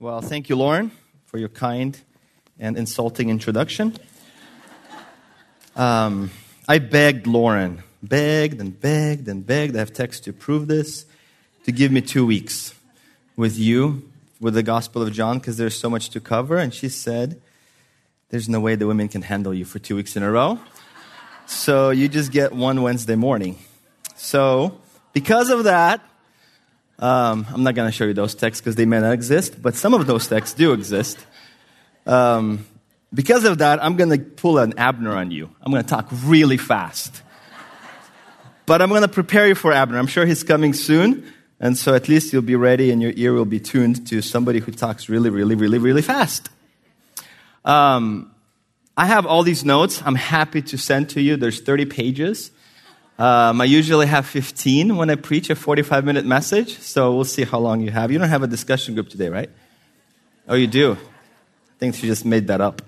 Well, thank you, Lauren, for your kind and insulting introduction. I begged Lauren, begged, I have text to prove this, to give me 2 weeks with you, with the Gospel of John, because there's so much to cover. And she said, there's no way the women can handle you for 2 weeks in a row. So you just get one Wednesday morning. So because of that, I'm not going to show you those texts because they may not exist, but some of those texts do exist. Because of that, I'm going to pull an Abner on you. I'm going to talk really fast. But I'm going to prepare you for Abner. I'm sure he's coming soon. And so at least you'll be ready and your ear will be tuned to somebody who talks really fast. I have all these notes I'm happy to send to you. There's 30 pages. I usually have 15 when I preach a 45-minute message. So we'll see how long you have. You don't have a discussion group today, right? Oh, you do? I think she just made that up.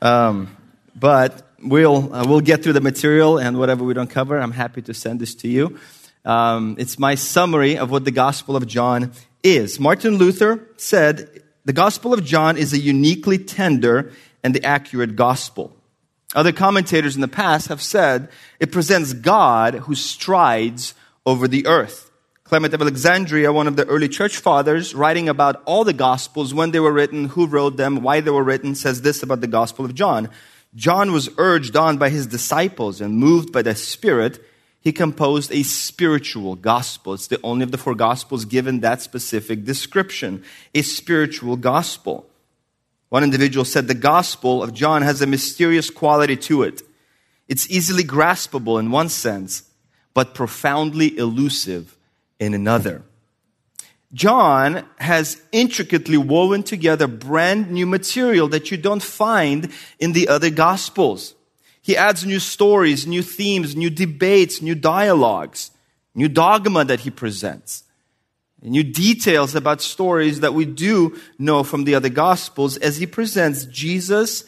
But we'll get through the material, and whatever we don't cover, I'm happy to send this to you. It's my summary of what the Gospel of John is. Martin Luther said, the Gospel of John is a uniquely tender and the accurate gospel. Other commentators in the past have said it presents God who strides over the earth. Clement of Alexandria, one of the early church fathers, writing about all the gospels, when they were written, who wrote them, why they were written, says this about the Gospel of John. John was urged on by his disciples and moved by the Spirit. He composed a spiritual gospel. It's the only of the four gospels given that specific description, a spiritual gospel. One individual said the Gospel of John has a mysterious quality to it. It's easily graspable in one sense, but profoundly elusive in another. John has intricately woven together brand new material that you don't find in the other Gospels. He adds new stories, new themes, new debates, new dialogues, new dogma that he presents. New details about stories that we do know from the other Gospels as he presents Jesus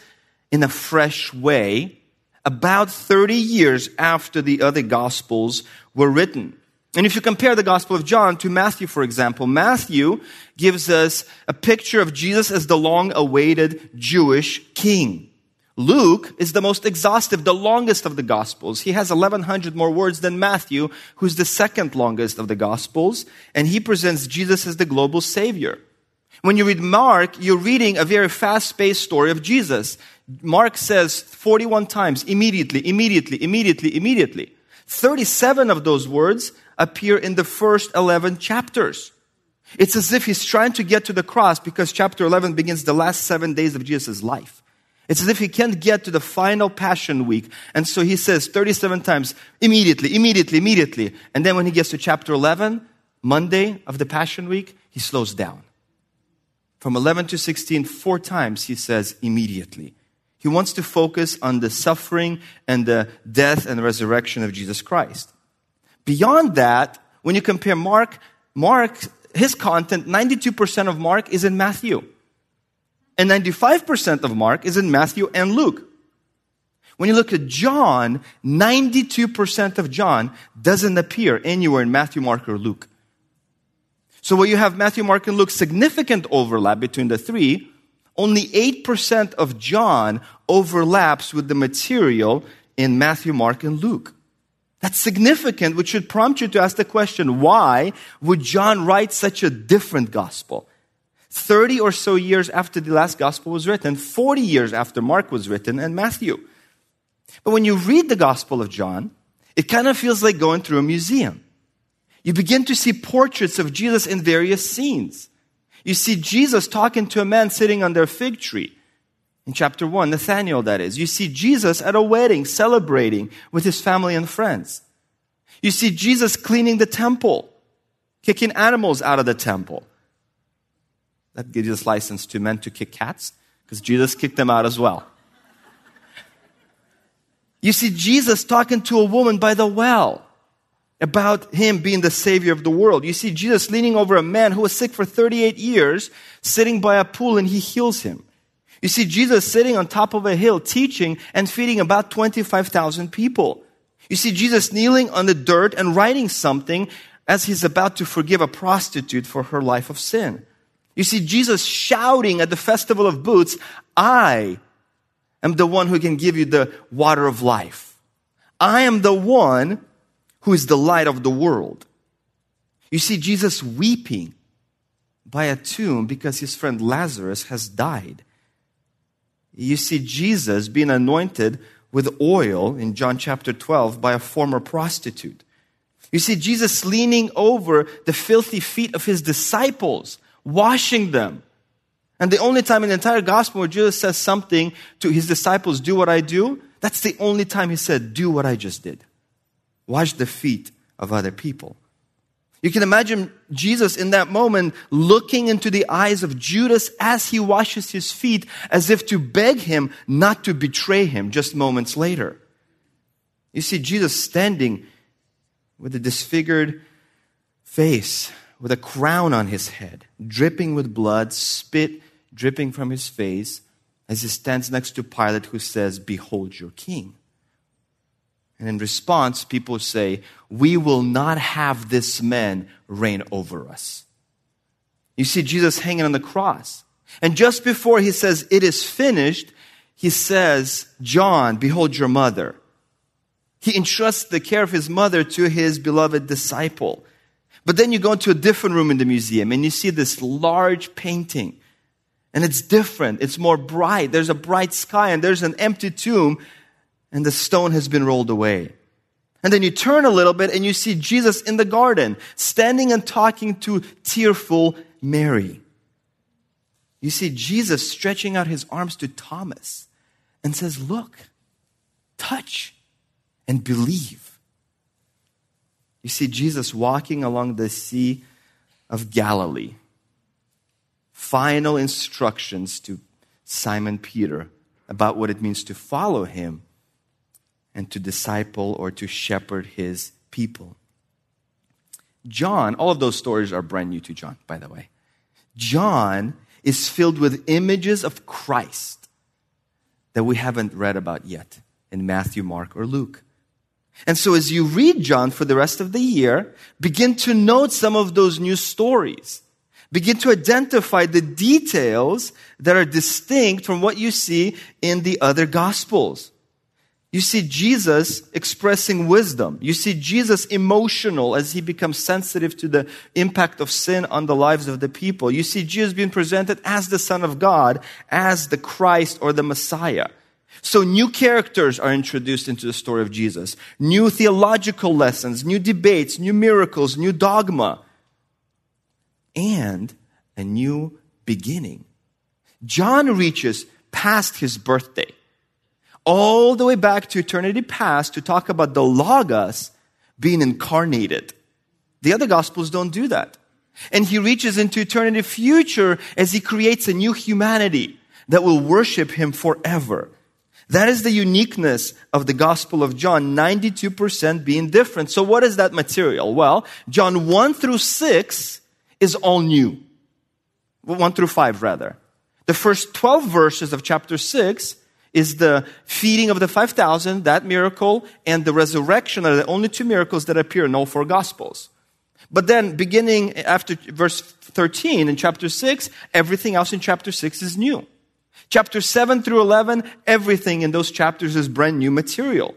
in a fresh way about 30 years after the other Gospels were written. And if you compare the Gospel of John to Matthew, for example, Matthew gives us a picture of Jesus as the long-awaited Jewish king. Luke is the most exhaustive, the longest of the Gospels. He has 1,100 more words than Matthew, who's the second longest of the Gospels, and he presents Jesus as the global Savior. When you read Mark, you're reading a very fast-paced story of Jesus. Mark says 41 times, immediately. 37 of those words appear in the first 11 chapters. It's as if he's trying to get to the cross because chapter 11 begins the last 7 days of Jesus' life. It's as if he can't get to the final Passion Week. And so he says 37 times, immediately. And then when he gets to chapter 11, Monday of the Passion Week, he slows down. From 11 to 16, 4 times he says immediately. He wants to focus on the suffering and the death and resurrection of Jesus Christ. Beyond that, when you compare Mark, his content, 92% of Mark is in Matthew. And 95% of Mark is in Matthew and Luke. When you look at John, 92% of John doesn't appear anywhere in Matthew, Mark, or Luke. So where you have Matthew, Mark, and Luke, significant overlap between the three, only 8% of John overlaps with the material in Matthew, Mark, and Luke. That's significant, which should prompt you to ask the question, why would John write such a different gospel? 30 or so years after the last gospel was written, 40 years after Mark was written, and Matthew. But when you read the Gospel of John, it kind of feels like going through a museum. You begin to see portraits of Jesus in various scenes. You see Jesus talking to a man sitting under a fig tree. In chapter 1, Nathanael, that is. You see Jesus at a wedding, celebrating with his family and friends. You see Jesus cleaning the temple, kicking animals out of the temple. That gives us license to men to kick cats, because Jesus kicked them out as well. You see Jesus talking to a woman by the well about him being the Savior of the world. You see Jesus leaning over a man who was sick for 38 years, sitting by a pool, and he heals him. You see Jesus sitting on top of a hill, teaching and feeding about 25,000 people. You see Jesus kneeling on the dirt and writing something as he's about to forgive a prostitute for her life of sin. You see Jesus shouting at the Festival of Booths, I am the one who can give you the water of life. I am the one who is the light of the world. You see Jesus weeping by a tomb because his friend Lazarus has died. You see Jesus being anointed with oil in John chapter 12 by a former prostitute. You see Jesus leaning over the filthy feet of his disciples, washing them. And the only time in the entire gospel where Jesus says something to his disciples, do what I do, that's the only time he said, do what I just did. Wash the feet of other people. You can imagine Jesus in that moment looking into the eyes of Judas as he washes his feet, as if to beg him not to betray him just moments later. You see Jesus standing with a disfigured face, with a crown on his head, dripping with blood, spit dripping from his face, as he stands next to Pilate, who says, behold your king. And in response, people say, we will not have this man reign over us. You see Jesus hanging on the cross. And just before he says, it is finished, he says, John, behold your mother. He entrusts the care of his mother to his beloved disciple. But then you go into a different room in the museum and you see this large painting. And it's different. It's more bright. There's a bright sky and there's an empty tomb. And the stone has been rolled away. And then you turn a little bit and you see Jesus in the garden, standing and talking to tearful Mary. You see Jesus stretching out his arms to Thomas and says, look, touch, and believe. You see Jesus walking along the Sea of Galilee. Final instructions to Simon Peter about what it means to follow him and to disciple or to shepherd his people. John, all of those stories are brand new to John, by the way. John is filled with images of Christ that we haven't read about yet in Matthew, Mark, or Luke. And so as you read John for the rest of the year, begin to note some of those new stories. Begin to identify the details that are distinct from what you see in the other Gospels. You see Jesus expressing wisdom. You see Jesus emotional as he becomes sensitive to the impact of sin on the lives of the people. You see Jesus being presented as the Son of God, as the Christ or the Messiah. So new characters are introduced into the story of Jesus. New theological lessons, new debates, new miracles, new dogma. And a new beginning. John reaches past his birthday, all the way back to eternity past, to talk about the Logos being incarnated. The other Gospels don't do that. And he reaches into eternity future as he creates a new humanity that will worship him forever. That is the uniqueness of the Gospel of John, 92% being different. So what is that material? Well, John 1 through 6 is all new. 1 through 5, rather. The first 12 verses of chapter 6 is the feeding of the 5,000, that miracle, and the resurrection are the only two miracles that appear in all four Gospels. But then, beginning after verse 13 in chapter 6, everything else in chapter 6 is new. Chapter 7 through 11, everything in those chapters is brand new material.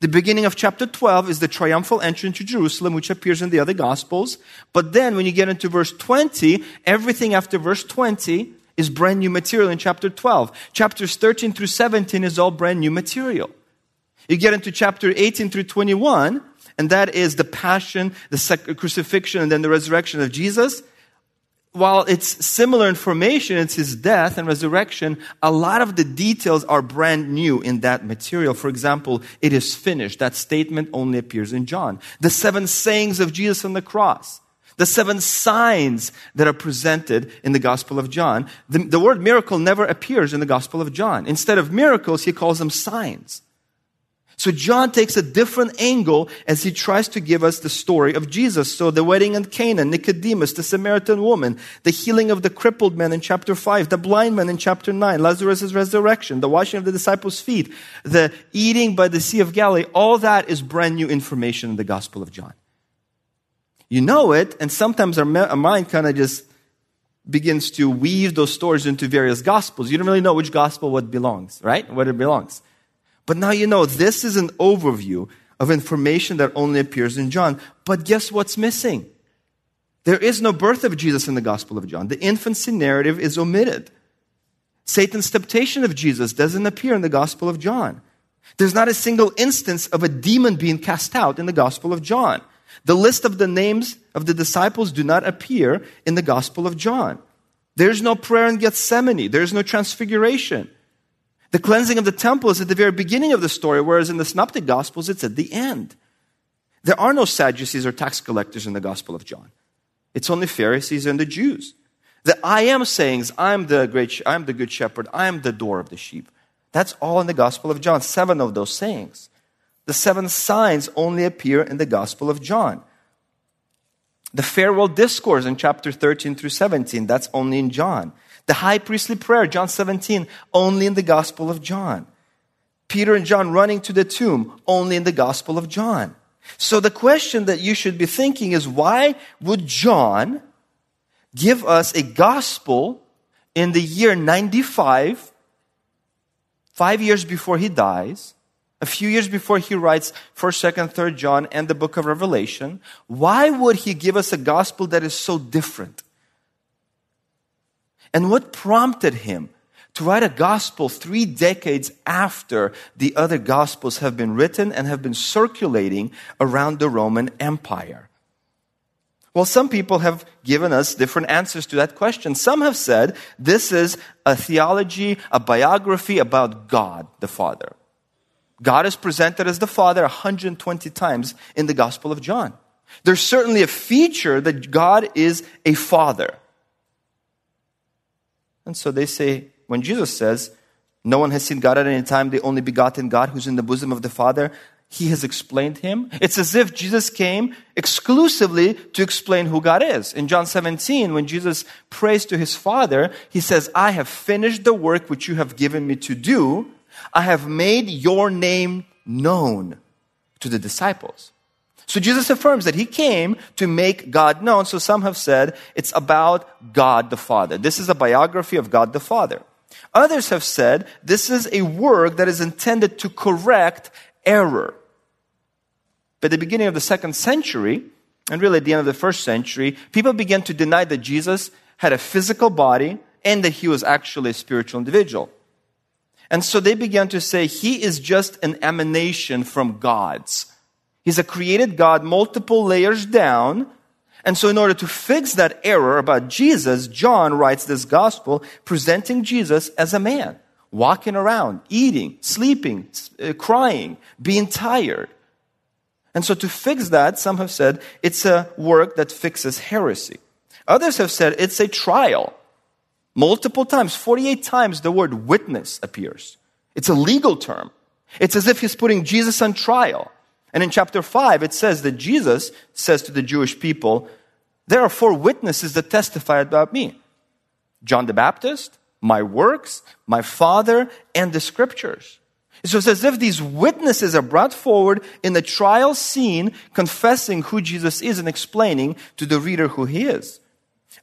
The beginning of chapter 12 is the triumphal entry into Jerusalem, which appears in the other Gospels. But then, when you get into verse 20, everything after verse 20 is brand new material in chapter 12. Chapters 13 through 17 is all brand new material. You get into chapter 18 through 21, and that is the passion, the crucifixion, and then the resurrection of Jesus. While it's similar information, it's his death and resurrection, a lot of the details are brand new in that material. For example, it is finished. That statement only appears in John. The seven sayings of Jesus on the cross. The seven signs that are presented in the Gospel of John. The word miracle never appears in the Gospel of John. Instead of miracles, he calls them signs. So John takes a different angle as he tries to give us the story of Jesus. So the wedding in Cana, Nicodemus, the Samaritan woman, the healing of the crippled man in chapter 5, the blind man in chapter 9, Lazarus' resurrection, the washing of the disciples' feet, the eating by the Sea of Galilee, all that is brand new information in the Gospel of John. You know it, and sometimes our mind kind of just begins to weave those stories into various gospels, you don't really know which gospel what belongs, right? What it belongs. But now you know this is an overview of information that only appears in John. But guess what's missing? There is no birth of Jesus in the Gospel of John. The infancy narrative is omitted. Satan's temptation of Jesus doesn't appear in the Gospel of John. There's not a single instance of a demon being cast out in the Gospel of John. The list of the names of the disciples do not appear in the Gospel of John. There's no prayer in Gethsemane. There's no transfiguration. The cleansing of the temple is at the very beginning of the story, whereas in the Synoptic Gospels, it's at the end. There are no Sadducees or tax collectors in the Gospel of John. It's only Pharisees and the Jews. The I am sayings, I'm the good shepherd, I am the door of the sheep. That's all in the Gospel of John, 7 of those sayings. The 7 signs only appear in the Gospel of John. The farewell discourse in chapter 13 through 17, that's only in John. The high priestly prayer, John 17, only in the Gospel of John. Peter and John running to the tomb, only in the Gospel of John. So the question that you should be thinking is, why would John give us a gospel in the year 95, 5 years before he dies, a few years before he writes 1st, 2nd, 3rd John and the book of Revelation? Why would he give us a gospel that is so different? And what prompted him to write a gospel 3 decades after the other gospels have been written and have been circulating around the Roman Empire? Well, some people have given us different answers to that question. Some have said this is a theology, a biography about God the Father. God is presented as the Father 120 times in the Gospel of John. There's certainly a feature that God is a Father. And so they say, when Jesus says, no one has seen God at any time, the only begotten God who's in the bosom of the Father, he has explained him. It's as if Jesus came exclusively to explain who God is. In John 17, when Jesus prays to his Father, he says, I have finished the work which you have given me to do. I have made your name known to the disciples. So Jesus affirms that he came to make God known. So some have said it's about God the Father. This is a biography of God the Father. Others have said this is a work that is intended to correct error. By the beginning of the 2nd century, and really at the end of the 1st century, people began to deny that Jesus had a physical body and that he was actually a spiritual individual. And so they began to say he is just an emanation from God's. He's a created God, multiple layers down. And so in order to fix that error about Jesus, John writes this gospel presenting Jesus as a man, walking around, eating, sleeping, crying, being tired. And so to fix that, some have said it's a work that fixes heresy. Others have said it's a trial. Multiple times, 48 times, the word witness appears. It's a legal term. It's as if he's putting Jesus on trial. And in chapter 5, it says that Jesus says to the Jewish people, there are 4 witnesses that testify about me. John the Baptist, my works, my Father, and the Scriptures. So it's as if these witnesses are brought forward in the trial scene, confessing who Jesus is and explaining to the reader who he is.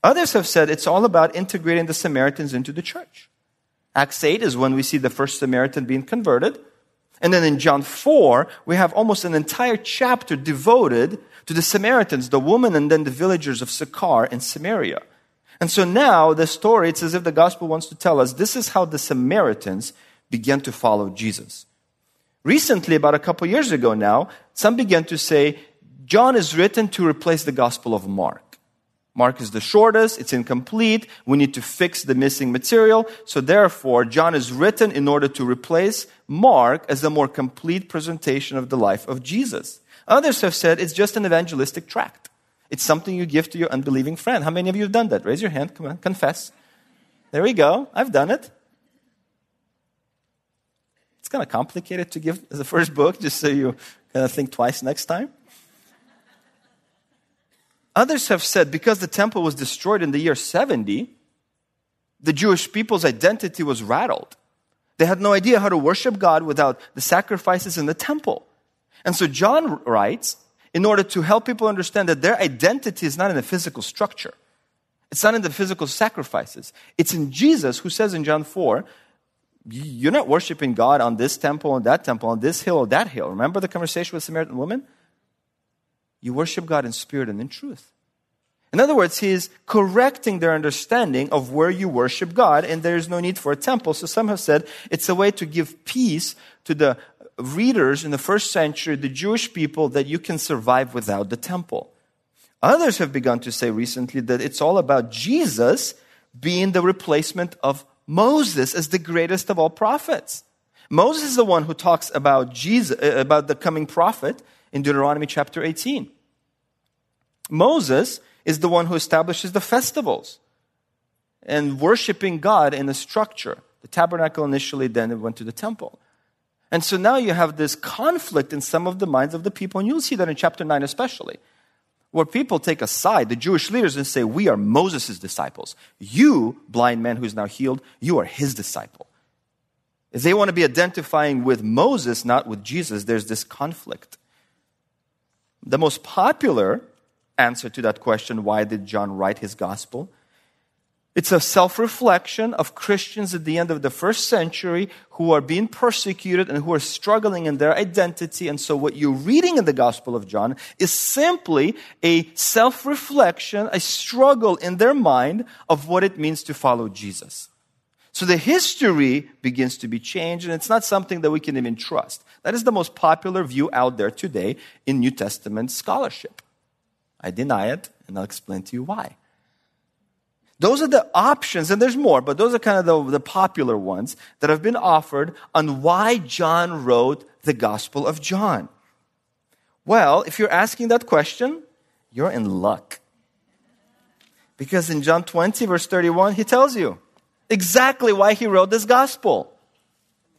Others have said it's all about integrating the Samaritans into the church. Acts 8 is when we see the first Samaritan being converted. And then in John 4, we have almost an entire chapter devoted to the Samaritans, the woman, and then the villagers of Sychar in Samaria. And so now the story, it's as if the gospel wants to tell us this is how the Samaritans began to follow Jesus. Recently, about a couple years ago now, some began to say John is written to replace the Gospel of Mark. Mark is the shortest, it's incomplete, we need to fix the missing material. So therefore, John is written in order to replace Mark as a more complete presentation of the life of Jesus. Others have said it's just an evangelistic tract. It's something you give to your unbelieving friend. How many of you have done that? Raise your hand, come on, confess. There we go, I've done it. It's kind of complicated to give as the first book, just so you kind of think twice next time. Others have said because the temple was destroyed in the year 70, the Jewish people's identity was rattled. They had no idea how to worship God without the sacrifices in the temple. And so John writes, in order to help people understand that their identity is not in a physical structure. It's not in the physical sacrifices. It's in Jesus, who says in John 4, you're not worshiping God on this temple and that temple, on this hill or that hill. Remember the conversation with the Samaritan woman? You worship God in spirit and in truth. In other words, he is correcting their understanding of where you worship God, and there is no need for a temple. So some have said it's a way to give peace to the readers in the first century, the Jewish people, that you can survive without the temple. Others have begun to say recently that it's all about Jesus being the replacement of Moses as the greatest of all prophets. Moses is the one who talks about Jesus, about the coming prophet in Deuteronomy chapter 18. Moses is the one who establishes the festivals and worshiping God in a structure. The tabernacle initially, then it went to the temple. And so now you have this conflict in some of the minds of the people, and you'll see that in chapter 9 especially, where people take aside the Jewish leaders and say, we are Moses' disciples. You, blind man who is now healed, you are his disciple. If they want to be identifying with Moses, not with Jesus, there's this conflict. The most popular answer to that question, why did John write his gospel? It's a self-reflection of Christians at the end of the first century who are being persecuted and who are struggling in their identity. And so what you're reading in the Gospel of John is simply a self-reflection, a struggle in their mind of what it means to follow Jesus. So the history begins to be changed, and it's not something that we can even trust. That is the most popular view out there today in New Testament scholarship. I deny it, and I'll explain to you why. Those are the options, and there's more, but those are kind of the popular ones that have been offered on why John wrote the Gospel of John. Well, if you're asking that question, you're in luck. Because in John 20, verse 31, he tells you exactly why he wrote this gospel.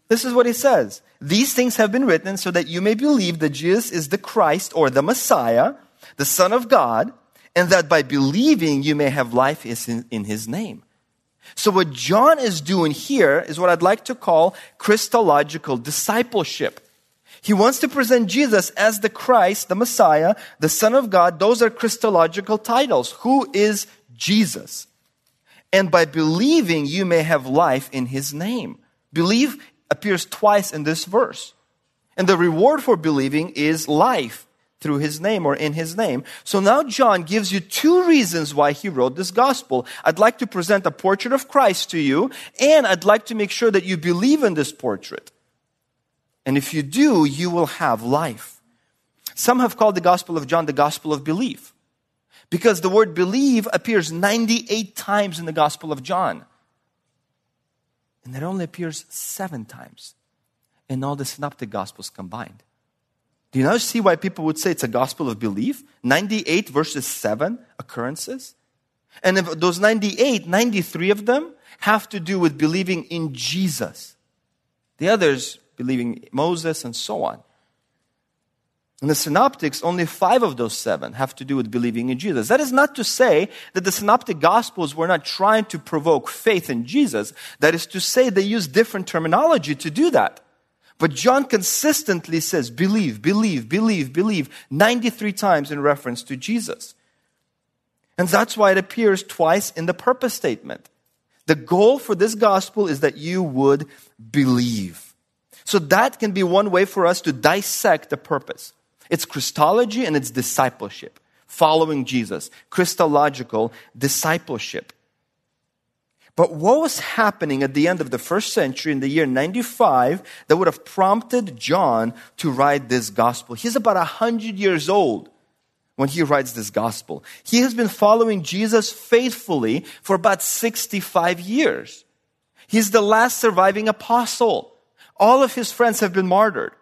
This is what he says. These things have been written so that you may believe that Jesus is the Christ or the Messiah, the Son of God, and that by believing you may have life in his name. So what John is doing here is what I'd like to call Christological discipleship. He wants to present Jesus as the Christ, the Messiah, the Son of God. Those are Christological titles. Who is Jesus? And by believing you may have life in his name. Believe appears twice in this verse. And the reward for believing is life through his name or in his name. So now John gives you two reasons why he wrote this gospel. I'd like to present a portrait of Christ to you, and I'd like to make sure that you believe in this portrait. And if you do, you will have life. Some have called the Gospel of John the Gospel of Belief, because the word believe appears 98 times in the Gospel of John. And it only appears 7 times in all the synoptic Gospels combined. Do you now see why people would say it's a gospel of belief? 98 verses 7 occurrences. And of those 98, 93 of them have to do with believing in Jesus. The others, believing Moses and so on. In the synoptics, only 5 of those 7 have to do with believing in Jesus. That is not to say that the synoptic gospels were not trying to provoke faith in Jesus. That is to say they used different terminology to do that. But John consistently says, believe, believe, believe, believe, 93 times in reference to Jesus. And that's why it appears twice in the purpose statement. The goal for this gospel is that you would believe. So that can be one way for us to dissect the purpose. It's Christology and it's discipleship. Following Jesus. Christological discipleship. But what was happening at the end of the first century in the year 95 that would have prompted John to write this gospel? He's about 100 years old when he writes this gospel. He has been following Jesus faithfully for about 65 years. He's the last surviving apostle. All of his friends have been martyred.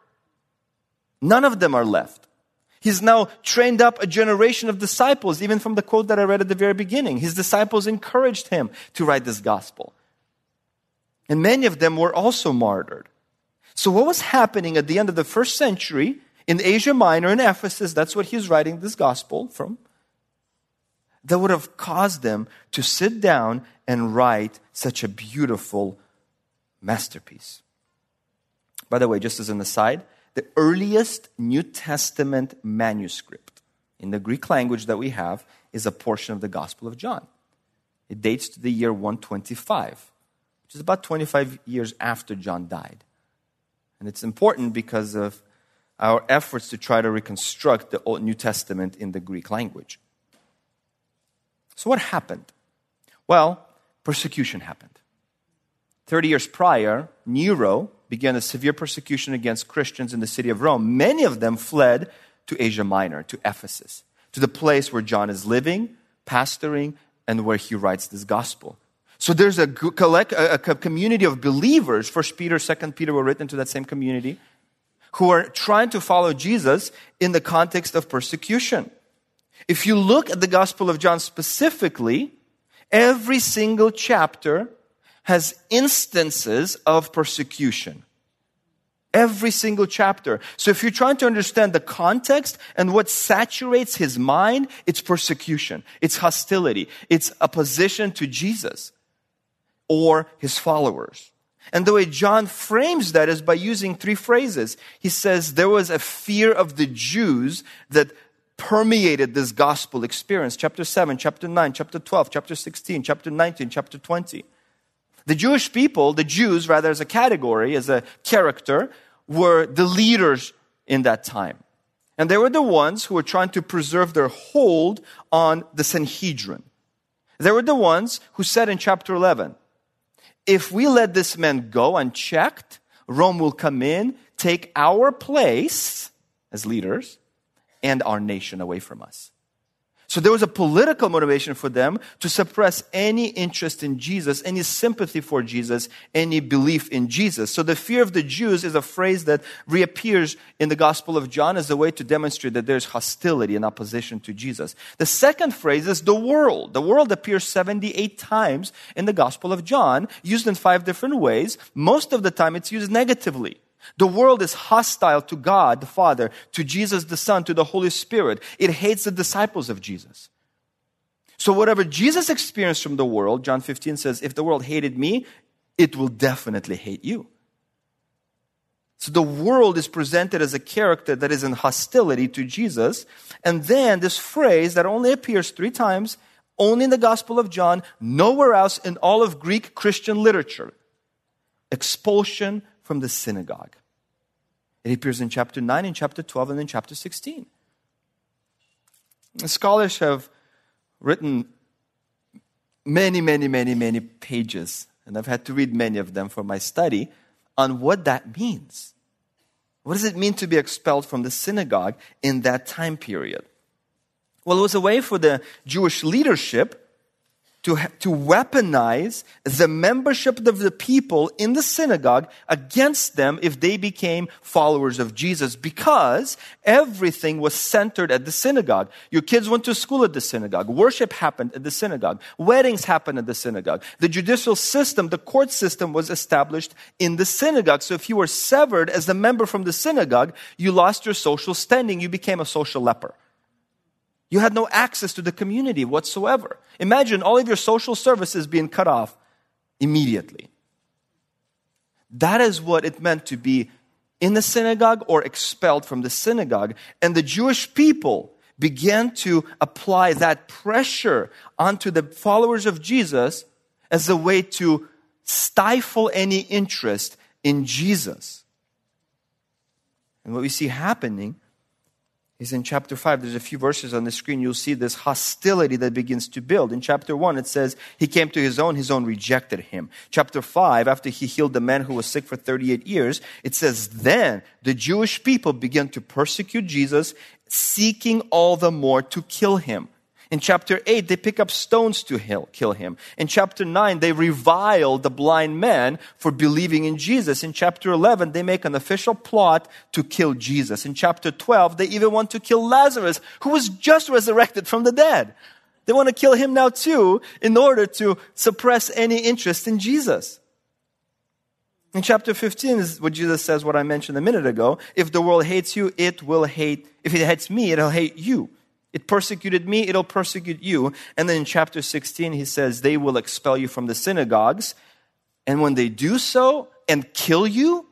None of them are left. He's now trained up a generation of disciples, even from the quote that I read at the very beginning. His disciples encouraged him to write this gospel. And many of them were also martyred. So what was happening at the end of the first century in Asia Minor, in Ephesus, that's what he's writing this gospel from, that would have caused them to sit down and write such a beautiful masterpiece. By the way, just as an aside, the earliest New Testament manuscript in the Greek language that we have is a portion of the Gospel of John. It dates to the year 125, which is about 25 years after John died. And it's important because of our efforts to try to reconstruct the Old New Testament in the Greek language. So what happened? Well, persecution happened. 30 years prior, Nero began a severe persecution against Christians in the city of Rome. Many of them fled to Asia Minor, to Ephesus, to the place where John is living, pastoring, and where he writes this gospel. So there's a community of believers, 1 Peter, 2 Peter were written to that same community, who are trying to follow Jesus in the context of persecution. If you look at the Gospel of John specifically, every single chapter has instances of persecution. Every single chapter. So if you're trying to understand the context and what saturates his mind, it's persecution, it's hostility, it's opposition to Jesus or his followers. And the way John frames that is by using three phrases. He says there was a fear of the Jews that permeated this gospel experience. Chapter 7, chapter 9, chapter 12, chapter 16, chapter 19, chapter 20. The Jewish people, the Jews rather as a category, as a character, were the leaders in that time. And they were the ones who were trying to preserve their hold on the Sanhedrin. They were the ones who said in chapter 11, if we let this man go unchecked, Rome will come in, take our place as leaders, and our nation away from us. So there was a political motivation for them to suppress any interest in Jesus, any sympathy for Jesus, any belief in Jesus. So the fear of the Jews is a phrase that reappears in the Gospel of John as a way to demonstrate that there's hostility and opposition to Jesus. The second phrase is the world. The world appears 78 times in the Gospel of John, used in 5 different ways. Most of the time it's used negatively. The world is hostile to God the Father, to Jesus the Son, to the Holy Spirit. It hates the disciples of Jesus. So whatever Jesus experienced from the world, John 15 says, if the world hated me, it will definitely hate you. So the world is presented as a character that is in hostility to Jesus. And then this phrase that only appears 3 times, only in the Gospel of John, nowhere else in all of Greek Christian literature. Expulsion from the synagogue. It appears in chapter 9, in chapter 12, and in chapter 16. Scholars have written many pages, and I've had to read many of them for my study, on what that means. What does it mean to be expelled from the synagogue in that time period? Well, it was a way for the Jewish leadership to weaponize the membership of the people in the synagogue against them if they became followers of Jesus, because everything was centered at the synagogue. Your kids went to school at the synagogue. Worship happened at the synagogue. Weddings happened at the synagogue. The judicial system, the court system, was established in the synagogue. So if you were severed as a member from the synagogue, you lost your social standing. You became a social leper. You had no access to the community whatsoever. Imagine all of your social services being cut off immediately. That is what it meant to be in the synagogue or expelled from the synagogue. And the Jewish people began to apply that pressure onto the followers of Jesus as a way to stifle any interest in Jesus. And what we see happening is in chapter 5. There's a few verses on the screen. You'll see this hostility that begins to build. In chapter 1, it says, he came to his own rejected him. Chapter 5, after he healed the man who was sick for 38 years, it says, then the Jewish people began to persecute Jesus, seeking all the more to kill him. In chapter 8, they pick up stones to kill him. In chapter 9, they revile the blind man for believing in Jesus. In chapter 11, they make an official plot to kill Jesus. In chapter 12, they even want to kill Lazarus, who was just resurrected from the dead. They want to kill him now too, in order to suppress any interest in Jesus. In chapter 15 is what Jesus says, what I mentioned a minute ago. If the world hates you, it will hate. If it hates me, it'll hate you. It persecuted me, it'll persecute you. And then in chapter 16, he says, they will expel you from the synagogues. And when they do so and kill you,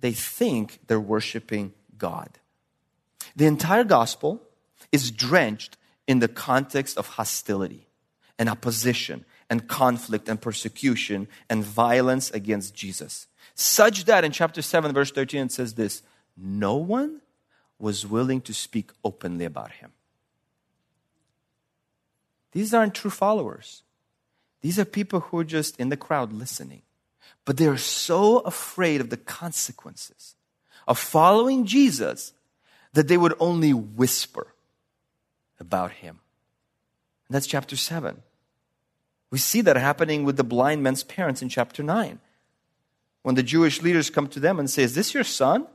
they think they're worshiping God. The entire gospel is drenched in the context of hostility and opposition and conflict and persecution and violence against Jesus. Such that in chapter 7, verse 13, it says this, no one was willing to speak openly about him. These aren't true followers. These are people who are just in the crowd listening. But they are so afraid of the consequences of following Jesus that they would only whisper about him. And that's chapter 7. We see that happening with the blind man's parents in chapter 9. When the Jewish leaders come to them and say, is this your son?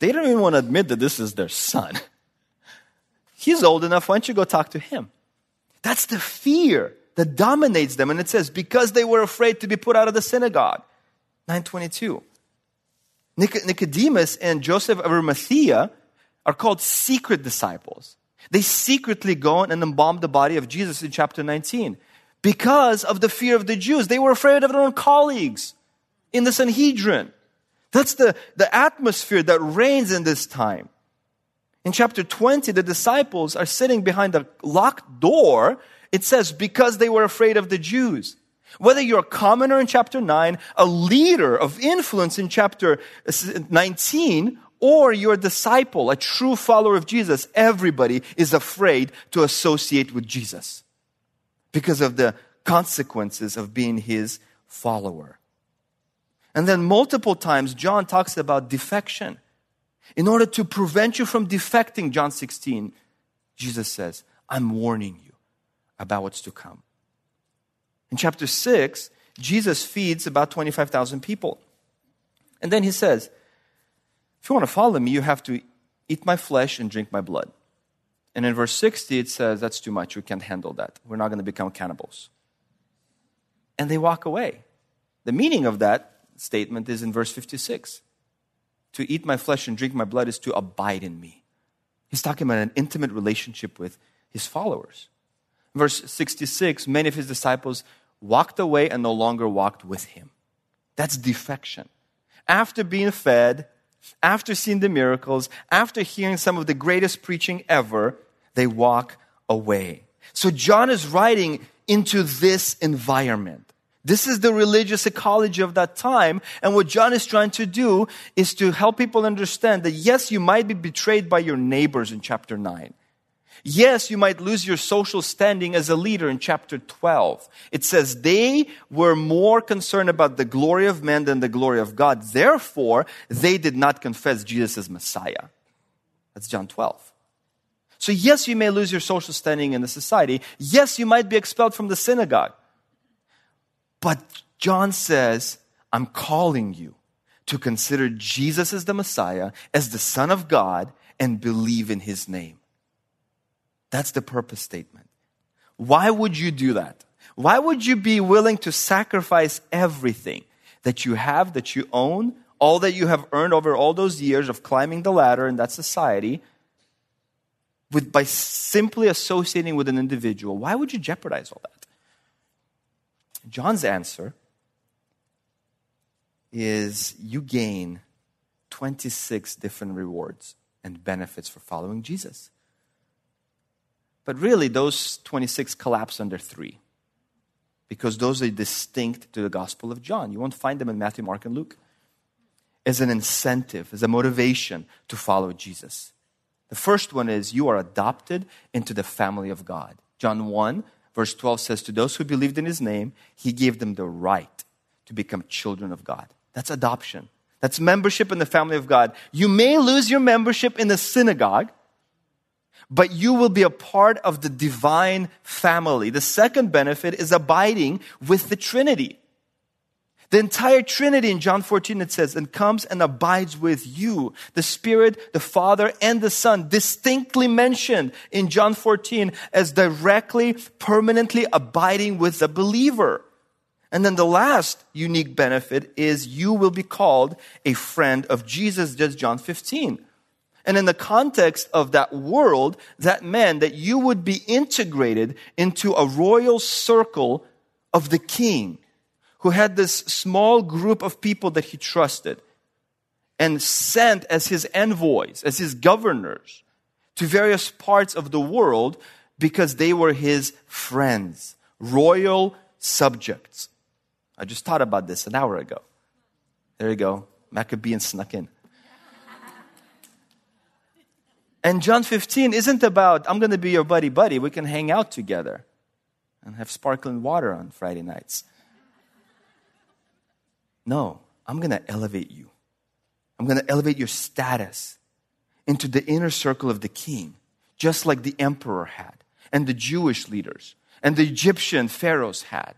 They don't even want to admit that this is their son. He's old enough. Why don't you go talk to him? That's the fear that dominates them. And it says, because they were afraid to be put out of the synagogue. 9:22. Nicodemus and Joseph of Arimathea are called secret disciples. They secretly go and embalm the body of Jesus in chapter 19. Because of the fear of the Jews. They were afraid of their own colleagues in the Sanhedrin. That's the atmosphere that reigns in this time. In chapter 20, the disciples are sitting behind a locked door. It says, because they were afraid of the Jews. Whether you're a commoner in chapter 9, a leader of influence in chapter 19, or you're a disciple, a true follower of Jesus, everybody is afraid to associate with Jesus because of the consequences of being his follower. And then multiple times, John talks about defection. In order to prevent you from defecting, John 16, Jesus says, I'm warning you about what's to come. In chapter 6, Jesus feeds about 25,000 people. And then he says, if you want to follow me, you have to eat my flesh and drink my blood. And in verse 60, it says, that's too much. We can't handle that. We're not going to become cannibals. And they walk away. The meaning of that statement is in verse 56. To eat my flesh and drink my blood is to abide in me. He's talking about an intimate relationship with his followers. Verse 66, many of his disciples walked away and no longer walked with him. That's defection. After being fed, after seeing the miracles, after hearing some of the greatest preaching ever, they walk away. So John is writing into this environment. This is the religious ecology of that time. And what John is trying to do is to help people understand that, yes, you might be betrayed by your neighbors in chapter 9. Yes, you might lose your social standing as a leader in chapter 12. It says they were more concerned about the glory of man than the glory of God. Therefore, they did not confess Jesus as Messiah. That's John 12. So yes, you may lose your social standing in the society. Yes, you might be expelled from the synagogue. But John says, I'm calling you to consider Jesus as the Messiah, as the Son of God, and believe in his name. That's the purpose statement. Why would you do that? Why would you be willing to sacrifice everything that you have, that you own, all that you have earned over all those years of climbing the ladder in that society, by simply associating with an individual? Why would you jeopardize all that? John's answer is you gain 26 different rewards and benefits for following Jesus. But really, those 26 collapse under 3 because those are distinct to the Gospel of John. You won't find them in Matthew, Mark, and Luke. As an incentive, as a motivation to follow Jesus. The first one is you are adopted into the family of God. John 1 Verse 12 says, to those who believed in his name, he gave them the right to become children of God. That's adoption. That's membership in the family of God. You may lose your membership in the synagogue, but you will be a part of the divine family. The second benefit is abiding with the Trinity. The entire Trinity in John 14, it says, and comes and abides with you. The Spirit, the Father, and the Son, distinctly mentioned in John 14 as directly, permanently abiding with the believer. And then the last unique benefit is you will be called a friend of Jesus, just John 15. And in the context of that world, that meant that you would be integrated into a royal circle of the king, who had this small group of people that he trusted and sent as his envoys, as his governors to various parts of the world because they were his friends royal subjects. I just thought about this an hour ago. There you go. Maccabean snuck in. And John 15 isn't about, I'm going to be your buddy. We can hang out together and have sparkling water on Friday nights. No, I'm going to elevate you. I'm going to elevate your status into the inner circle of the king, just like the emperor had, and the Jewish leaders, and the Egyptian pharaohs had,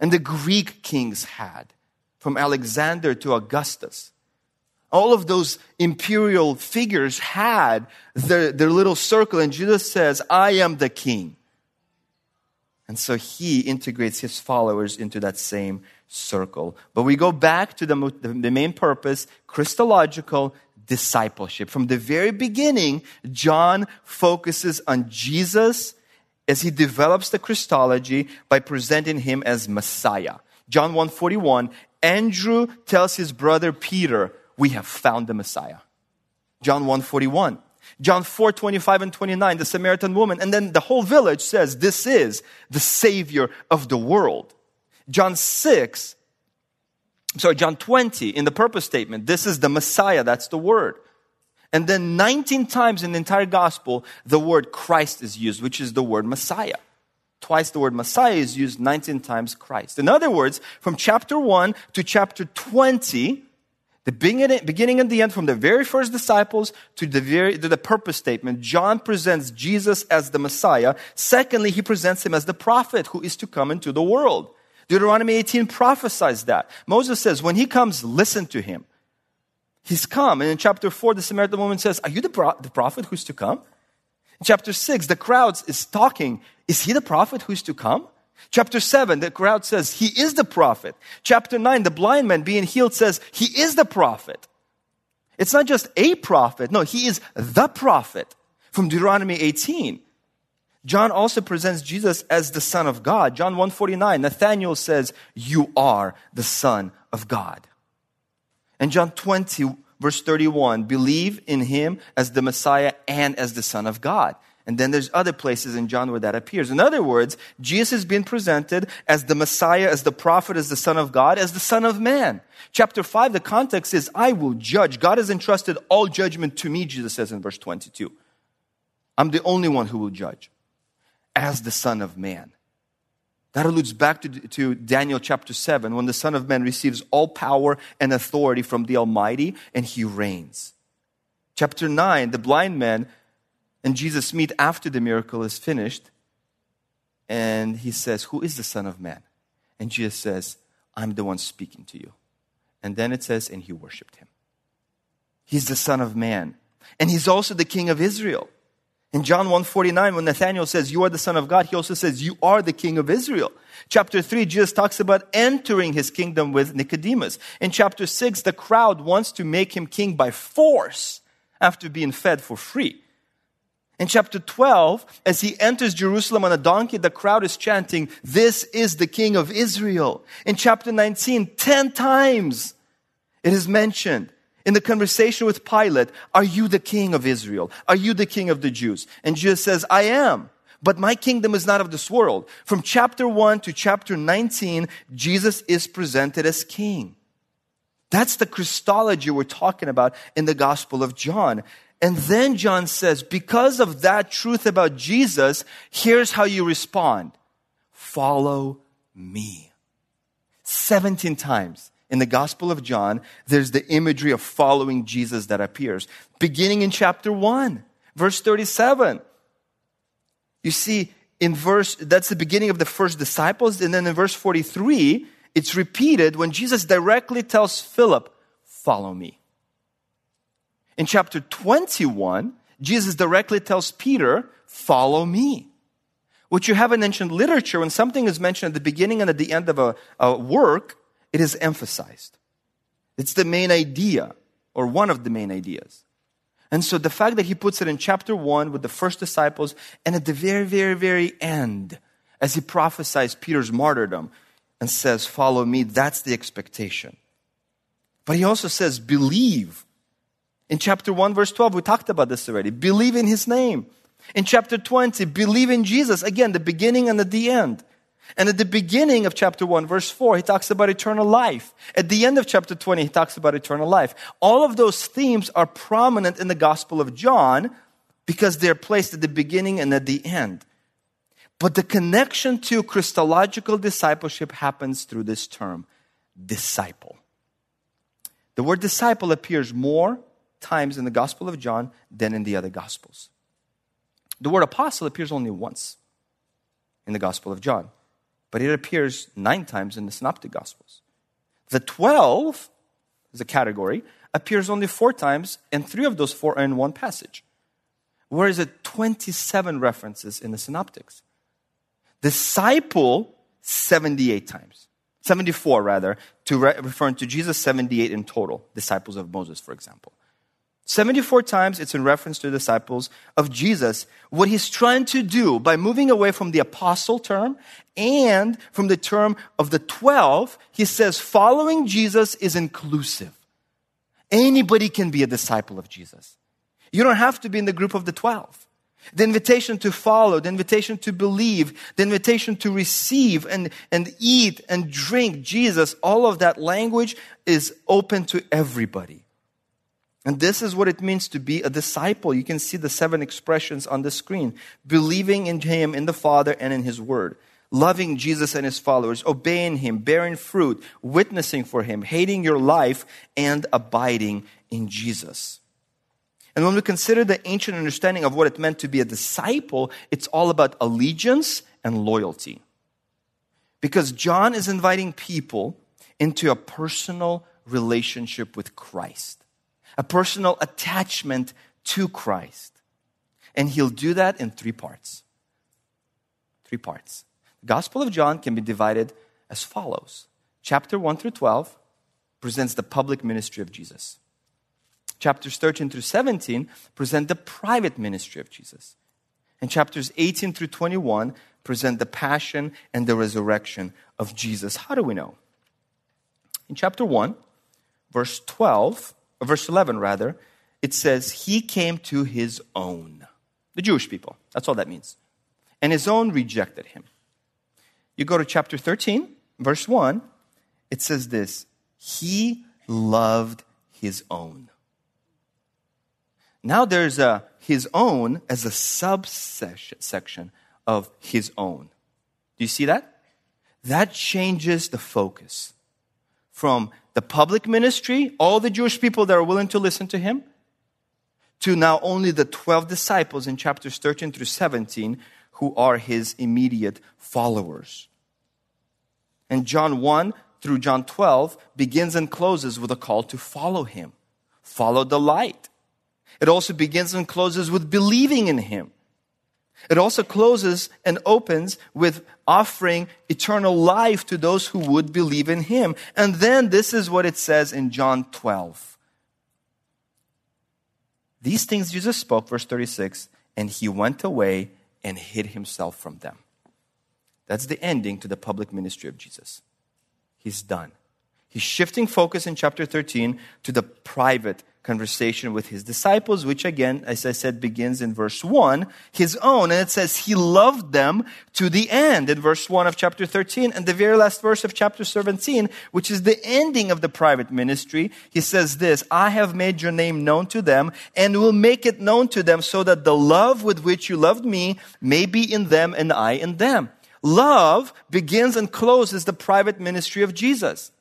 and the Greek kings had, from Alexander to Augustus. All of those imperial figures had their little circle, and Judas says, I am the king. And so he integrates his followers into that same circle. But we go back to the main purpose, Christological discipleship. From the very beginning, John focuses on Jesus as he develops the Christology by presenting him as Messiah. John 1:41, Andrew tells his brother Peter, we have found the Messiah. John 1:41. John 4:25 and 29, the Samaritan woman. And then the whole village says, this is the Savior of the world. John 20, in the purpose statement, this is the Messiah, that's the word. And then 19 times in the entire gospel, the word Christ is used, which is the word Messiah. Twice the word Messiah is used, 19 times Christ. In other words, from chapter 1 to chapter 20, the beginning and the end, from the very first disciples to the purpose statement, John presents Jesus as the Messiah. Secondly, he presents him as the prophet who is to come into the world. Deuteronomy 18 prophesies that. Moses says, when he comes, listen to him. He's come. And in chapter 4, the Samaritan woman says, are you the prophet who's to come? In chapter 6, the crowd is talking. Is he the prophet who's to come? Chapter 7, the crowd says, he is the prophet. Chapter 9, the blind man being healed says, he is the prophet. It's not just a prophet. No, he is the prophet from Deuteronomy 18. John also presents Jesus as the Son of God. John 1:49, Nathanael says, you are the Son of God. And John 20, verse 31, believe in him as the Messiah and as the Son of God. And then there's other places in John where that appears. In other words, Jesus is being presented as the Messiah, as the prophet, as the Son of God, as the Son of Man. Chapter 5, the context is, I will judge. God has entrusted all judgment to me, Jesus says in verse 22. I'm the only one who will judge as the Son of Man. That alludes back to Daniel chapter 7, when the Son of Man receives all power and authority from the Almighty, and he reigns. Chapter 9, the blind man and Jesus meet after the miracle is finished. And he says, who is the Son of Man? And Jesus says, I'm the one speaking to you. And then it says, and he worshiped him. He's the Son of Man. And he's also the King of Israel. In John 1:49, when Nathanael says, you are the Son of God, he also says, you are the King of Israel. Chapter 3, Jesus talks about entering his kingdom with Nicodemus. In chapter 6, the crowd wants to make him king by force after being fed for free. In chapter 12, as he enters Jerusalem on a donkey, the crowd is chanting, this is the King of Israel. In chapter 19, 10 times it is mentioned in the conversation with Pilate, are you the King of Israel? Are you the King of the Jews? And Jesus says, I am, but my kingdom is not of this world. From chapter 1 to chapter 19, Jesus is presented as King. That's the Christology we're talking about in the Gospel of John. And then John says, because of that truth about Jesus, here's how you respond. Follow me. 17 times in the Gospel of John, there's the imagery of following Jesus that appears. Beginning in chapter 1, verse 37. You see, that's the beginning of the first disciples. And then in verse 43, it's repeated when Jesus directly tells Philip, follow me. In chapter 21, Jesus directly tells Peter, follow me. What you have in ancient literature, when something is mentioned at the beginning and at the end of a work, it is emphasized. It's the main idea, or one of the main ideas. And so the fact that he puts it in chapter 1 with the first disciples, and at the very, very, very end, as he prophesies Peter's martyrdom and says, follow me, that's the expectation. But he also says, believe. In chapter 1, verse 12, we talked about this already. Believe in his name. In chapter 20, believe in Jesus. Again, the beginning and at the end. And at the beginning of chapter 1, verse 4, he talks about eternal life. At the end of chapter 20, he talks about eternal life. All of those themes are prominent in the Gospel of John because they're placed at the beginning and at the end. But the connection to Christological discipleship happens through this term, disciple. The word disciple appears more times in the Gospel of John than in the other Gospels. The word apostle appears only once in the Gospel of John, but it appears 9 times in the Synoptic Gospels. The 12, as a category, appears only 4 times, and 3 of those 4 are in one passage. Whereas at 27 references in the Synoptics. Disciple, 78 times. 74, rather, referring to Jesus, 78 in total. Disciples of Moses, for example. 74 times it's in reference to disciples of Jesus. What he's trying to do by moving away from the apostle term and from the term of the 12, he says following Jesus is inclusive. Anybody can be a disciple of Jesus. You don't have to be in the group of the 12. The invitation to follow, the invitation to believe, the invitation to receive and eat and drink Jesus, all of that language is open to everybody. And this is what it means to be a disciple. You can see the 7 expressions on the screen. Believing in him, in the Father, and in his word. Loving Jesus and his followers. Obeying him. Bearing fruit. Witnessing for him. Hating your life. And abiding in Jesus. And when we consider the ancient understanding of what it meant to be a disciple, it's all about allegiance and loyalty. Because John is inviting people into a personal relationship with Christ. A personal attachment to Christ. And he'll do that in 3 parts. 3 parts. The Gospel of John can be divided as follows. Chapter 1 through 12 presents the public ministry of Jesus. Chapters 13 through 17 present the private ministry of Jesus. And chapters 18 through 21 present the passion and the resurrection of Jesus. How do we know? In chapter 1, verse 11, it says, he came to his own. The Jewish people. That's all that means. And his own rejected him. You go to chapter 13, verse 1. It says this, he loved his own. Now there's a his own as a subsection of his own. Do you see that? That changes the focus from the public ministry, all the Jewish people that are willing to listen to him, to now only the 12 disciples in chapters 13 through 17 who are his immediate followers. And John 1 through John 12 begins and closes with a call to follow him. Follow the light. It also begins and closes with believing in him. It also closes and opens with offering eternal life to those who would believe in him. And then this is what it says in John 12. These things Jesus spoke, verse 36, and he went away and hid himself from them. That's the ending to the public ministry of Jesus. He's done. He's shifting focus in chapter 13 to the private conversation with his disciples, which again, as I said, begins in verse 1, his own. And it says he loved them to the end in verse 1 of chapter 13 and the very last verse of chapter 17, which is the ending of the private ministry. He says this, I have made your name known to them and will make it known to them so that the love with which you loved me may be in them and I in them. Love begins and closes the private ministry of Jesus.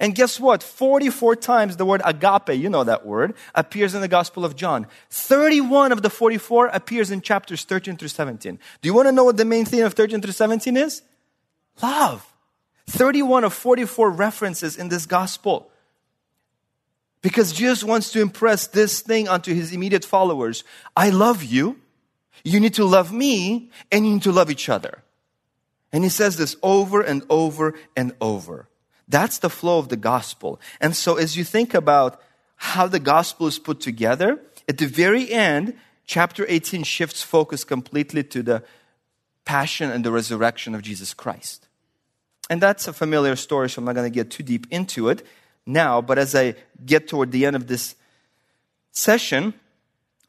And guess what? 44 times the word agape, you know that word, appears in the Gospel of John. 31 of the 44 appears in chapters 13 through 17. Do you want to know what the main theme of 13 through 17 is? Love. 31 of 44 references in this Gospel. Because Jesus wants to impress this thing onto his immediate followers. I love you. You need to love me. And you need to love each other. And he says this over and over and over. That's the flow of the gospel. And so as you think about how the gospel is put together, at the very end, chapter 18 shifts focus completely to the passion and the resurrection of Jesus Christ. And that's a familiar story, so I'm not going to get too deep into it now. But as I get toward the end of this session,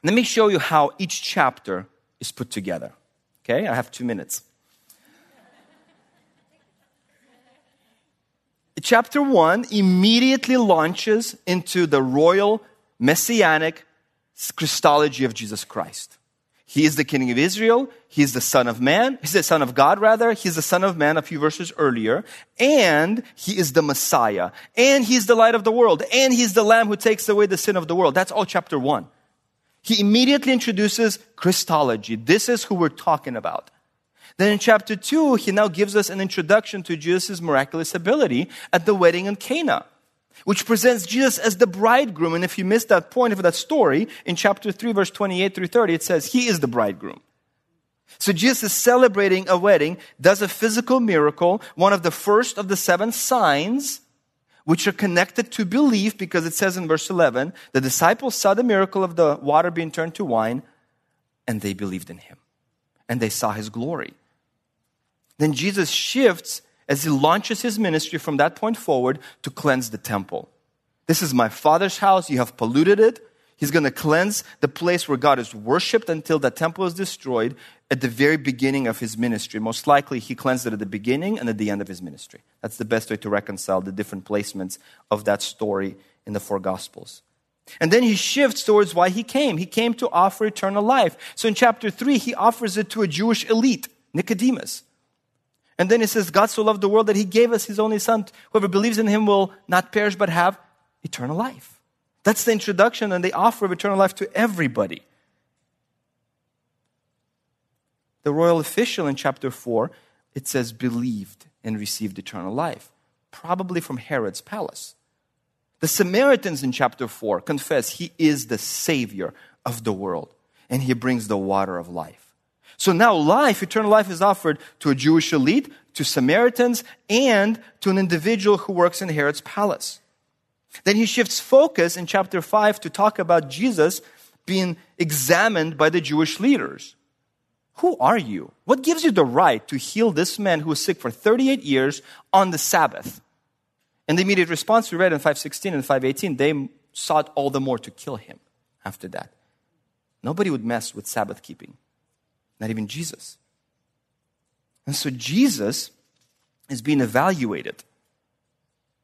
let me show you how each chapter is put together. Okay, I have 2 minutes. chapter 1 immediately launches into the royal messianic Christology of Jesus Christ. He is the King of Israel. He's the Son of Man. He's the Son of God, rather. He's the Son of Man a few verses earlier. And he is the Messiah. And he's the light of the world. And he's the Lamb who takes away the sin of the world. That's all chapter 1. He immediately introduces Christology. This is who we're talking about. Then in chapter 2, he now gives us an introduction to Jesus' miraculous ability at the wedding in Cana, which presents Jesus as the bridegroom. And if you missed that point of that story, in chapter 3, verse 28 through 30, it says, he is the bridegroom. So Jesus is celebrating a wedding, does a physical miracle, one of the first of the 7 signs, which are connected to belief, because it says in verse 11, the disciples saw the miracle of the water being turned to wine, and they believed in him, and they saw his glory. Then Jesus shifts as he launches his ministry from that point forward to cleanse the temple. This is my Father's house. You have polluted it. He's going to cleanse the place where God is worshipped until the temple is destroyed at the very beginning of his ministry. Most likely, he cleansed it at the beginning and at the end of his ministry. That's the best way to reconcile the different placements of that story in the 4 Gospels. And then he shifts towards why he came. He came to offer eternal life. So in chapter 3, he offers it to a Jewish elite, Nicodemus. And then it says, God so loved the world that he gave us his only son. Whoever believes in him will not perish but have eternal life. That's the introduction and the offer of eternal life to everybody. The royal official in chapter 4, it says, believed and received eternal life, probably from Herod's palace. The Samaritans in chapter 4 confess he is the Savior of the world, and he brings the water of life. So now life, eternal life, is offered to a Jewish elite, to Samaritans, and to an individual who works in Herod's palace. Then he shifts focus in chapter 5 to talk about Jesus being examined by the Jewish leaders. Who are you? What gives you the right to heal this man who was sick for 38 years on the Sabbath? And the immediate response we read in 5:16 and 5:18, they sought all the more to kill him after that. Nobody would mess with Sabbath keeping. Not even Jesus. And so Jesus is being evaluated.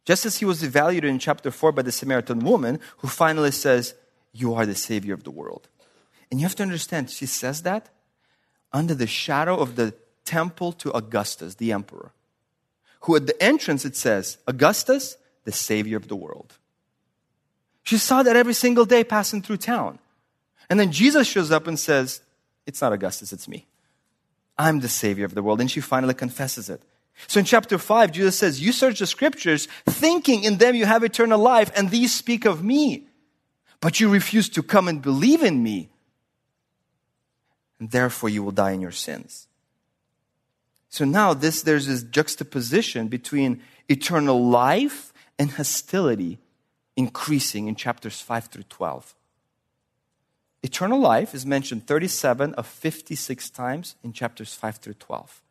Just as he was evaluated in chapter 4 by the Samaritan woman, who finally says, you are the Savior of the world. And you have to understand, she says that under the shadow of the temple to Augustus, the emperor, who at the entrance, it says, Augustus, the Savior of the world. She saw that every single day passing through town. And then Jesus shows up and says, it's not Augustus, it's me. I'm the Savior of the world. And she finally confesses it. So in chapter 5, Jesus says, you search the scriptures, thinking in them you have eternal life, and these speak of me. But you refuse to come and believe in me. And therefore you will die in your sins. So now there's this juxtaposition between eternal life and hostility increasing in chapters 5 through 12. Eternal life is mentioned 37 of 56 times in chapters 5 through 12.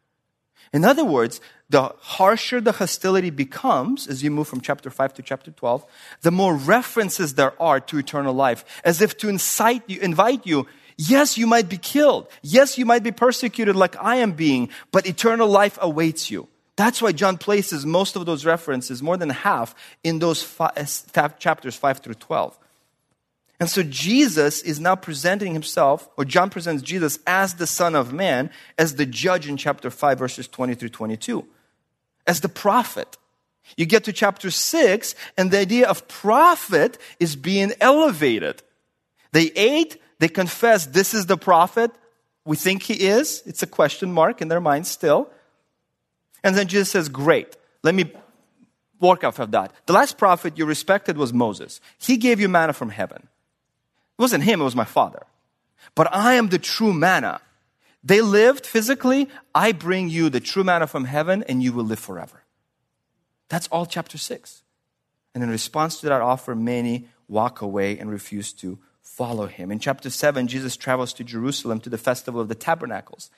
In other words, the harsher the hostility becomes as you move from chapter 5 to chapter 12, the more references there are to eternal life, as if to invite you, yes, you might be killed. Yes, you might be persecuted like I am being, but eternal life awaits you. That's why John places most of those references, more than half, in those chapters 5 through 12. And so Jesus is now presenting himself, or John presents Jesus as the Son of Man, as the judge in chapter 5, verses 20 through 22, as the prophet. You get to chapter 6, and the idea of prophet is being elevated. They ate, they confessed, this is the prophet we think he is. It's a question mark in their mind still. And then Jesus says, great, let me work off of that. The last prophet you respected was Moses. He gave you manna from heaven. It wasn't him, it was my Father. But I am the true manna. They lived physically. I bring you the true manna from heaven, and you will live forever. That's all chapter 6. And in response to that offer, many walk away and refuse to follow him. In chapter 7, Jesus travels to Jerusalem to the festival of the tabernacles.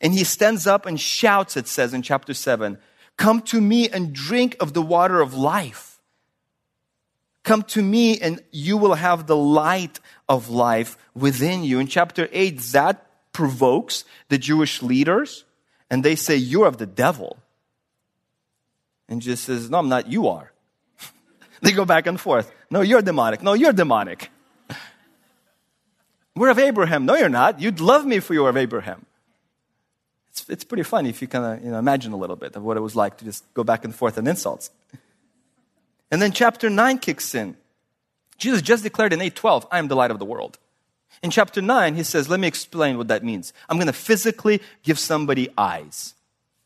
And he stands up and shouts, it says in chapter 7, come to me and drink of the water of life. Come to me and you will have the light of life within you. In chapter 8, that provokes the Jewish leaders and they say, you're of the devil. And Jesus says, no, I'm not, you are. They go back and forth. No, you're demonic. No, you're demonic. We're of Abraham. No, you're not. You'd love me if we were of Abraham. It's pretty funny if you kind of imagine a little bit of what it was like to just go back and forth on insults. And then chapter 9 kicks in. Jesus just declared in 8:12, I am the light of the world. In chapter 9, he says, let me explain what that means. I'm going to physically give somebody eyes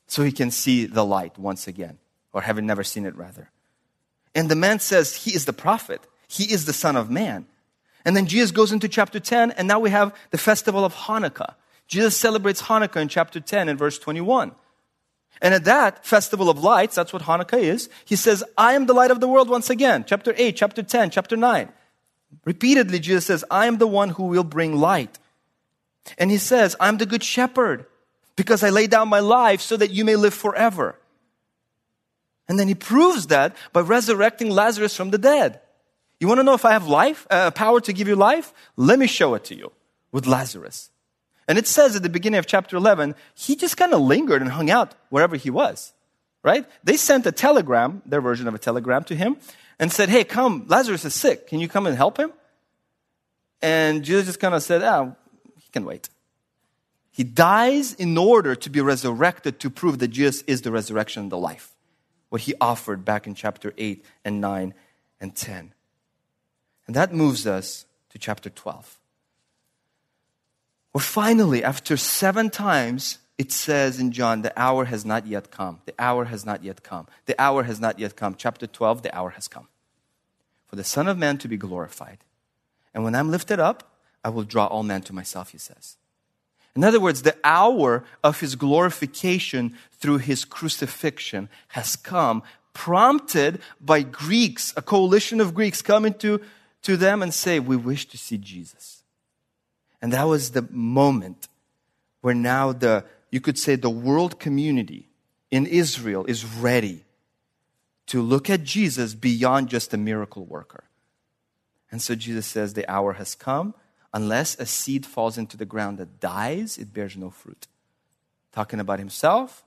so he can see the light once again, or having never seen it, rather. And the man says, he is the prophet. He is the Son of Man. And then Jesus goes into chapter 10, and now we have the festival of Hanukkah. Jesus celebrates Hanukkah in chapter 10 and verse 21. And at that festival of lights, that's what Hanukkah is, he says, I am the light of the world once again. Chapter 8, chapter 10, chapter 9. Repeatedly, Jesus says, I am the one who will bring light. And he says, I'm the good shepherd because I lay down my life so that you may live forever. And then he proves that by resurrecting Lazarus from the dead. You want to know if I have life, power to give you life? Let me show it to you with Lazarus. And it says at the beginning of chapter 11, he just kind of lingered and hung out wherever he was, right? They sent a telegram, their version of a telegram to him, and said, hey, come, Lazarus is sick. Can you come and help him? And Jesus just kind of said, he can wait. He dies in order to be resurrected to prove that Jesus is the resurrection and the life, what he offered back in chapter 8 and 9 and 10. And that moves us to chapter 12. Well, finally, after 7 times, it says in John, the hour has not yet come. The hour has not yet come. The hour has not yet come. Chapter 12, the hour has come. For the Son of Man to be glorified. And when I'm lifted up, I will draw all men to myself, he says. In other words, the hour of his glorification through his crucifixion has come, prompted by Greeks, a coalition of Greeks coming to them and say, we wish to see Jesus. And that was the moment where now you could say the world community in Israel is ready to look at Jesus beyond just a miracle worker. And so Jesus says, the hour has come. Unless a seed falls into the ground that dies, it bears no fruit. Talking about himself,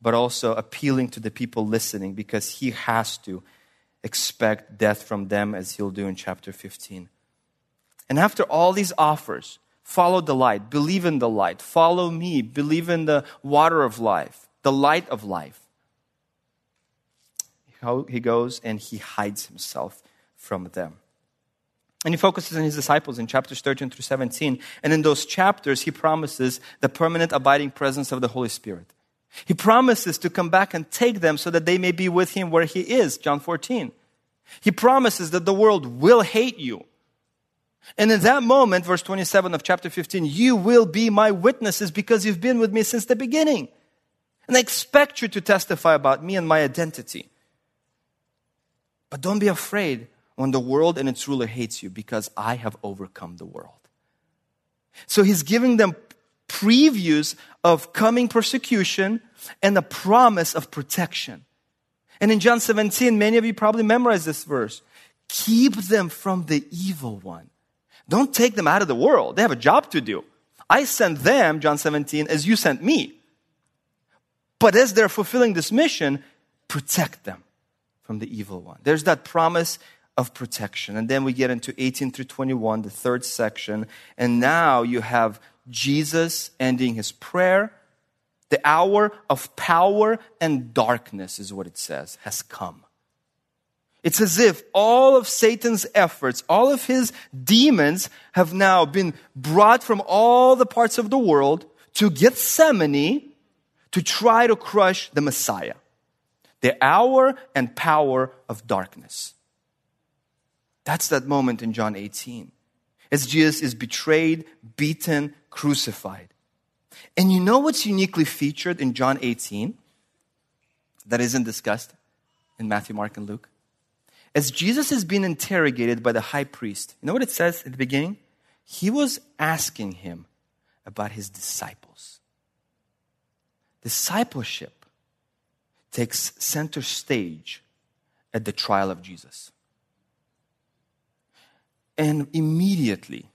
but also appealing to the people listening because he has to expect death from them as he'll do in chapter 15. And after all these offers, follow the light, believe in the light, follow me, believe in the water of life, the light of life. He goes and he hides himself from them. And he focuses on his disciples in chapters 13 through 17. And in those chapters, he promises the permanent abiding presence of the Holy Spirit. He promises to come back and take them so that they may be with him where he is, John 14. He promises that the world will hate you. And in that moment, verse 27 of chapter 15, you will be my witnesses because you've been with me since the beginning. And I expect you to testify about me and my identity. But don't be afraid when the world and its ruler hates you because I have overcome the world. So he's giving them previews of coming persecution and a promise of protection. And in John 17, many of you probably memorized this verse. Keep them from the evil one. Don't take them out of the world. They have a job to do. I sent them, John 17, as you sent me. But as they're fulfilling this mission, protect them from the evil one. There's that promise of protection. And then we get into 18 through 21, the third section. And now you have Jesus ending his prayer. The hour of power and darkness is what it says, has come. It's as if all of Satan's efforts, all of his demons have now been brought from all the parts of the world to Gethsemane to try to crush the Messiah. The hour and power of darkness. That's that moment in John 18. As Jesus is betrayed, beaten, crucified. And you know what's uniquely featured in John 18 that isn't discussed in Matthew, Mark, and Luke? As Jesus is being interrogated by the high priest, you know what it says at the beginning? He was asking him about his disciples. Discipleship takes center stage at the trial of Jesus. And immediately,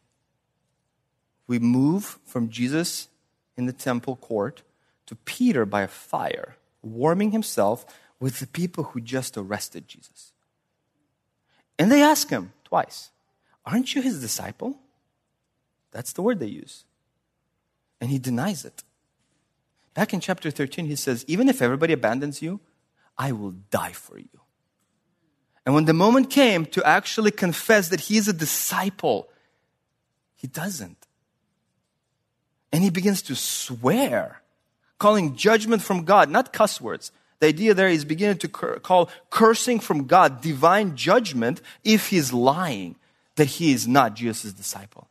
we move from Jesus in the temple court to Peter by a fire, warming himself was the people who just arrested Jesus. And they ask him twice, aren't you his disciple? That's the word they use. And he denies it. Back in chapter 13, he says, even if everybody abandons you, I will die for you. And when the moment came to actually confess that he is a disciple, he doesn't. And he begins to swear, calling judgment from God, not cuss words. The idea there is beginning to call cursing from God, divine judgment, if he's lying that he is not Jesus' disciple.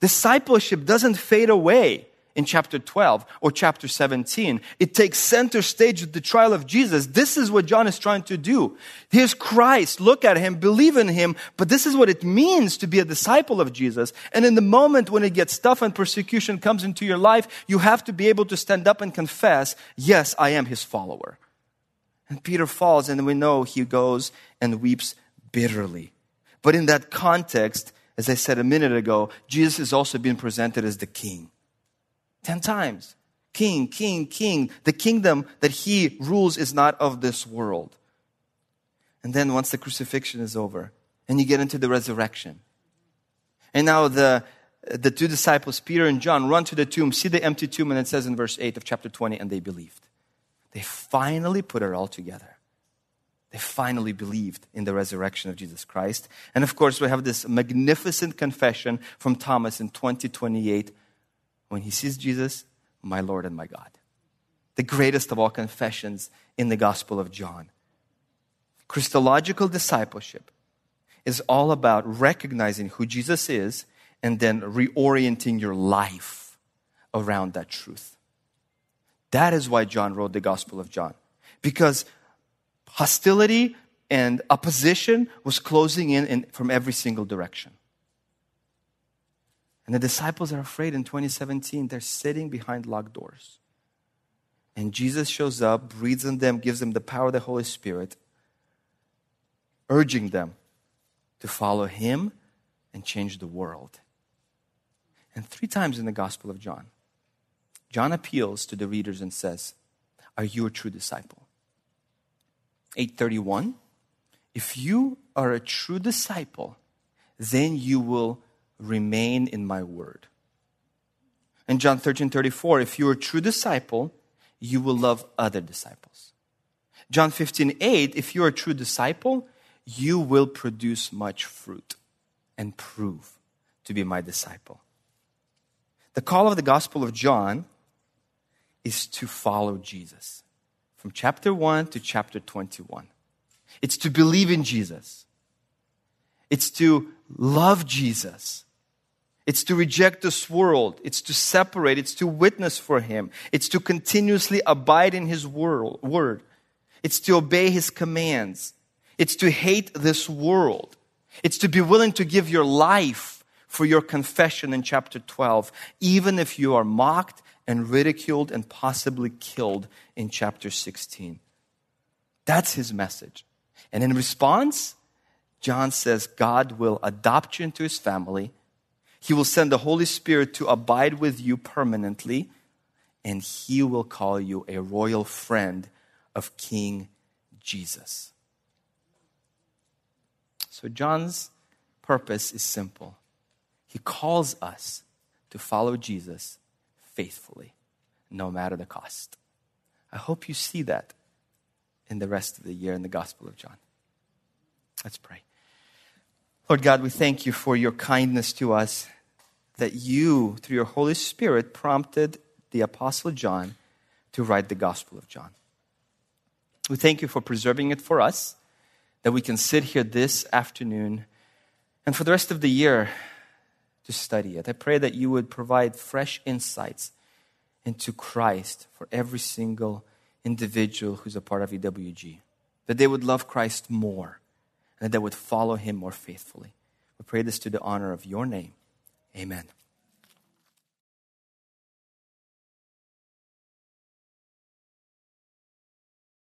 Discipleship doesn't fade away in chapter 12 or chapter 17. It takes center stage at the trial of Jesus. This is what John is trying to do. Here's Christ. Look at him. Believe in him. But this is what it means to be a disciple of Jesus. And in the moment when it gets tough and persecution comes into your life, you have to be able to stand up and confess, yes, I am his follower. And Peter falls, and we know he goes and weeps bitterly. But in that context, as I said a minute ago, Jesus is also being presented as the king. 10 times. King, king, king. The kingdom that he rules is not of this world. And then once the crucifixion is over and you get into the resurrection. And now the two disciples, Peter and John, run to the tomb, see the empty tomb, and it says in verse 8 of chapter 20, and they believed. They finally put it all together. They finally believed in the resurrection of Jesus Christ. And of course, we have this magnificent confession from Thomas in 20:28, when he sees Jesus, my Lord and my God. The greatest of all confessions in the Gospel of John. Christological discipleship is all about recognizing who Jesus is and then reorienting your life around that truth. That is why John wrote the Gospel of John. Because hostility and opposition was closing in from every single direction. And the disciples are afraid in 2017. They're sitting behind locked doors. And Jesus shows up, breathes on them, gives them the power of the Holy Spirit, urging them to follow him and change the world. And 3 times in the Gospel of John, John appeals to the readers and says, are you a true disciple? 8:31, if you are a true disciple, then you will remain in my word. And John 13:34, if you are a true disciple, you will love other disciples. John 15:8, if you are a true disciple, you will produce much fruit and prove to be my disciple. The call of the Gospel of John is to follow Jesus. From chapter 1 to chapter 21. It's to believe in Jesus. It's to love Jesus. It's to reject this world. It's to separate. It's to witness for him. It's to continuously abide in his word. It's to obey his commands. It's to hate this world. It's to be willing to give your life for your confession in chapter 12, even if you are mocked and ridiculed and possibly killed in chapter 16. That's his message. And in response, John says God will adopt you into his family. He will send the Holy Spirit to abide with you permanently, and he will call you a royal friend of King Jesus. So John's purpose is simple. He calls us to follow Jesus faithfully, no matter the cost. I hope you see that in the rest of the year in the Gospel of John. Let's pray. Lord God, we thank you for your kindness to us, that you, through your Holy Spirit, prompted the Apostle John to write the Gospel of John. We thank you for preserving it for us, that we can sit here this afternoon and for the rest of the year to study it. I pray that you would provide fresh insights into Christ for every single individual who's a part of EWG. That they would love Christ more and that they would follow him more faithfully. We pray this to the honor of your name. Amen.